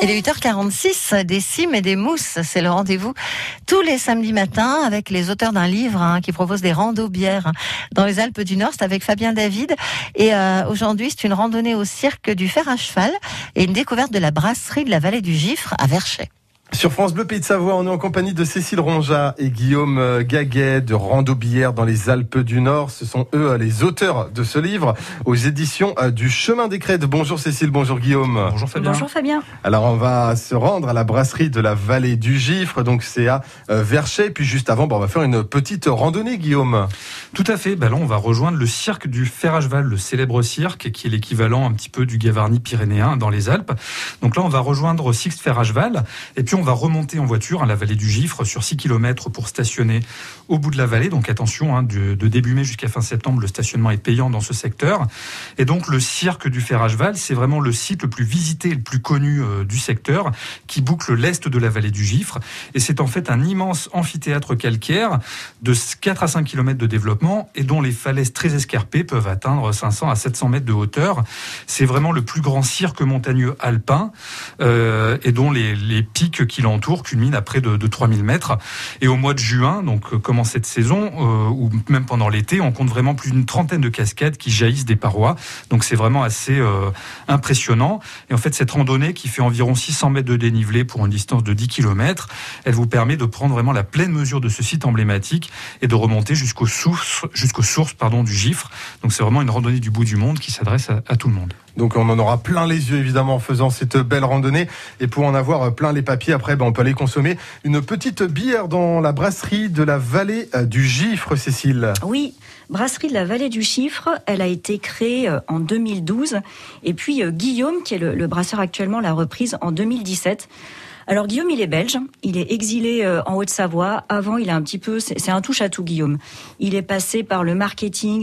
Il est 8h46, des cîmes et des mousses, c'est le rendez-vous tous les samedis matins avec les auteurs d'un livre qui propose des rando-bières dans les Alpes du Nord. C'est avec Fabien David et aujourd'hui c'est une randonnée au Cirque du Fer à Cheval et une découverte de la brasserie de la vallée du Giffre à Verchaix. Sur France Bleu, Pays de Savoie, on est en compagnie de Cécile Ronja et Guillaume Gaguet de Rando-Bières dans les Alpes du Nord. Ce sont eux les auteurs de ce livre aux éditions du Chemin des Crêtes. Bonjour Cécile, bonjour Guillaume. Bonjour Fabien. Bonjour Fabien. Alors on va se rendre à la brasserie de la vallée du Giffre, donc c'est à Verchaix. Puis juste avant, on va faire une petite randonnée, Guillaume. Tout à fait, là on va rejoindre le cirque du Fer à Cheval, le célèbre cirque qui est l'équivalent un petit peu du Gavarnie pyrénéen dans les Alpes. Donc là on va rejoindre Cirque du Fer à Cheval et puis on va remonter en voiture à la vallée du Giffre sur 6 km pour stationner au bout de la vallée. Donc attention, de début mai jusqu'à fin septembre, le stationnement est payant dans ce secteur. Et donc le cirque du Fer à Cheval, c'est vraiment le site le plus visité et le plus connu du secteur qui boucle l'est de la vallée du Giffre. Et c'est en fait un immense amphithéâtre calcaire de 4 à 5 km de développement et dont les falaises très escarpées peuvent atteindre 500 à 700 mètres de hauteur. C'est vraiment le plus grand cirque montagneux alpin et dont les pics qui l'entoure culmine à près de 3000 mètres. Et au mois de juin, donc comment cette saison, ou même pendant l'été, on compte vraiment plus d'une trentaine de cascades qui jaillissent des parois. Donc c'est vraiment assez impressionnant. Et en fait, cette randonnée qui fait environ 600 mètres de dénivelé pour une distance de 10 km, elle vous permet de prendre vraiment la pleine mesure de ce site emblématique et de remonter jusqu'aux sources du Giffre. Donc c'est vraiment une randonnée du bout du monde qui s'adresse à tout le monde. Donc on en aura plein les yeux évidemment en faisant cette belle randonnée. Et pour en avoir plein les papiers, après on peut aller consommer une petite bière dans la brasserie de la vallée du Giffre, Cécile. Oui, brasserie de la vallée du Giffre, elle a été créée en 2012. Et puis Guillaume, qui est le brasseur actuellement, l'a reprise en 2017. Alors Guillaume, il est belge, il est exilé en Haute-Savoie. Avant, il a un petit peu, c'est un touche-à-tout Guillaume. Il est passé par le marketing,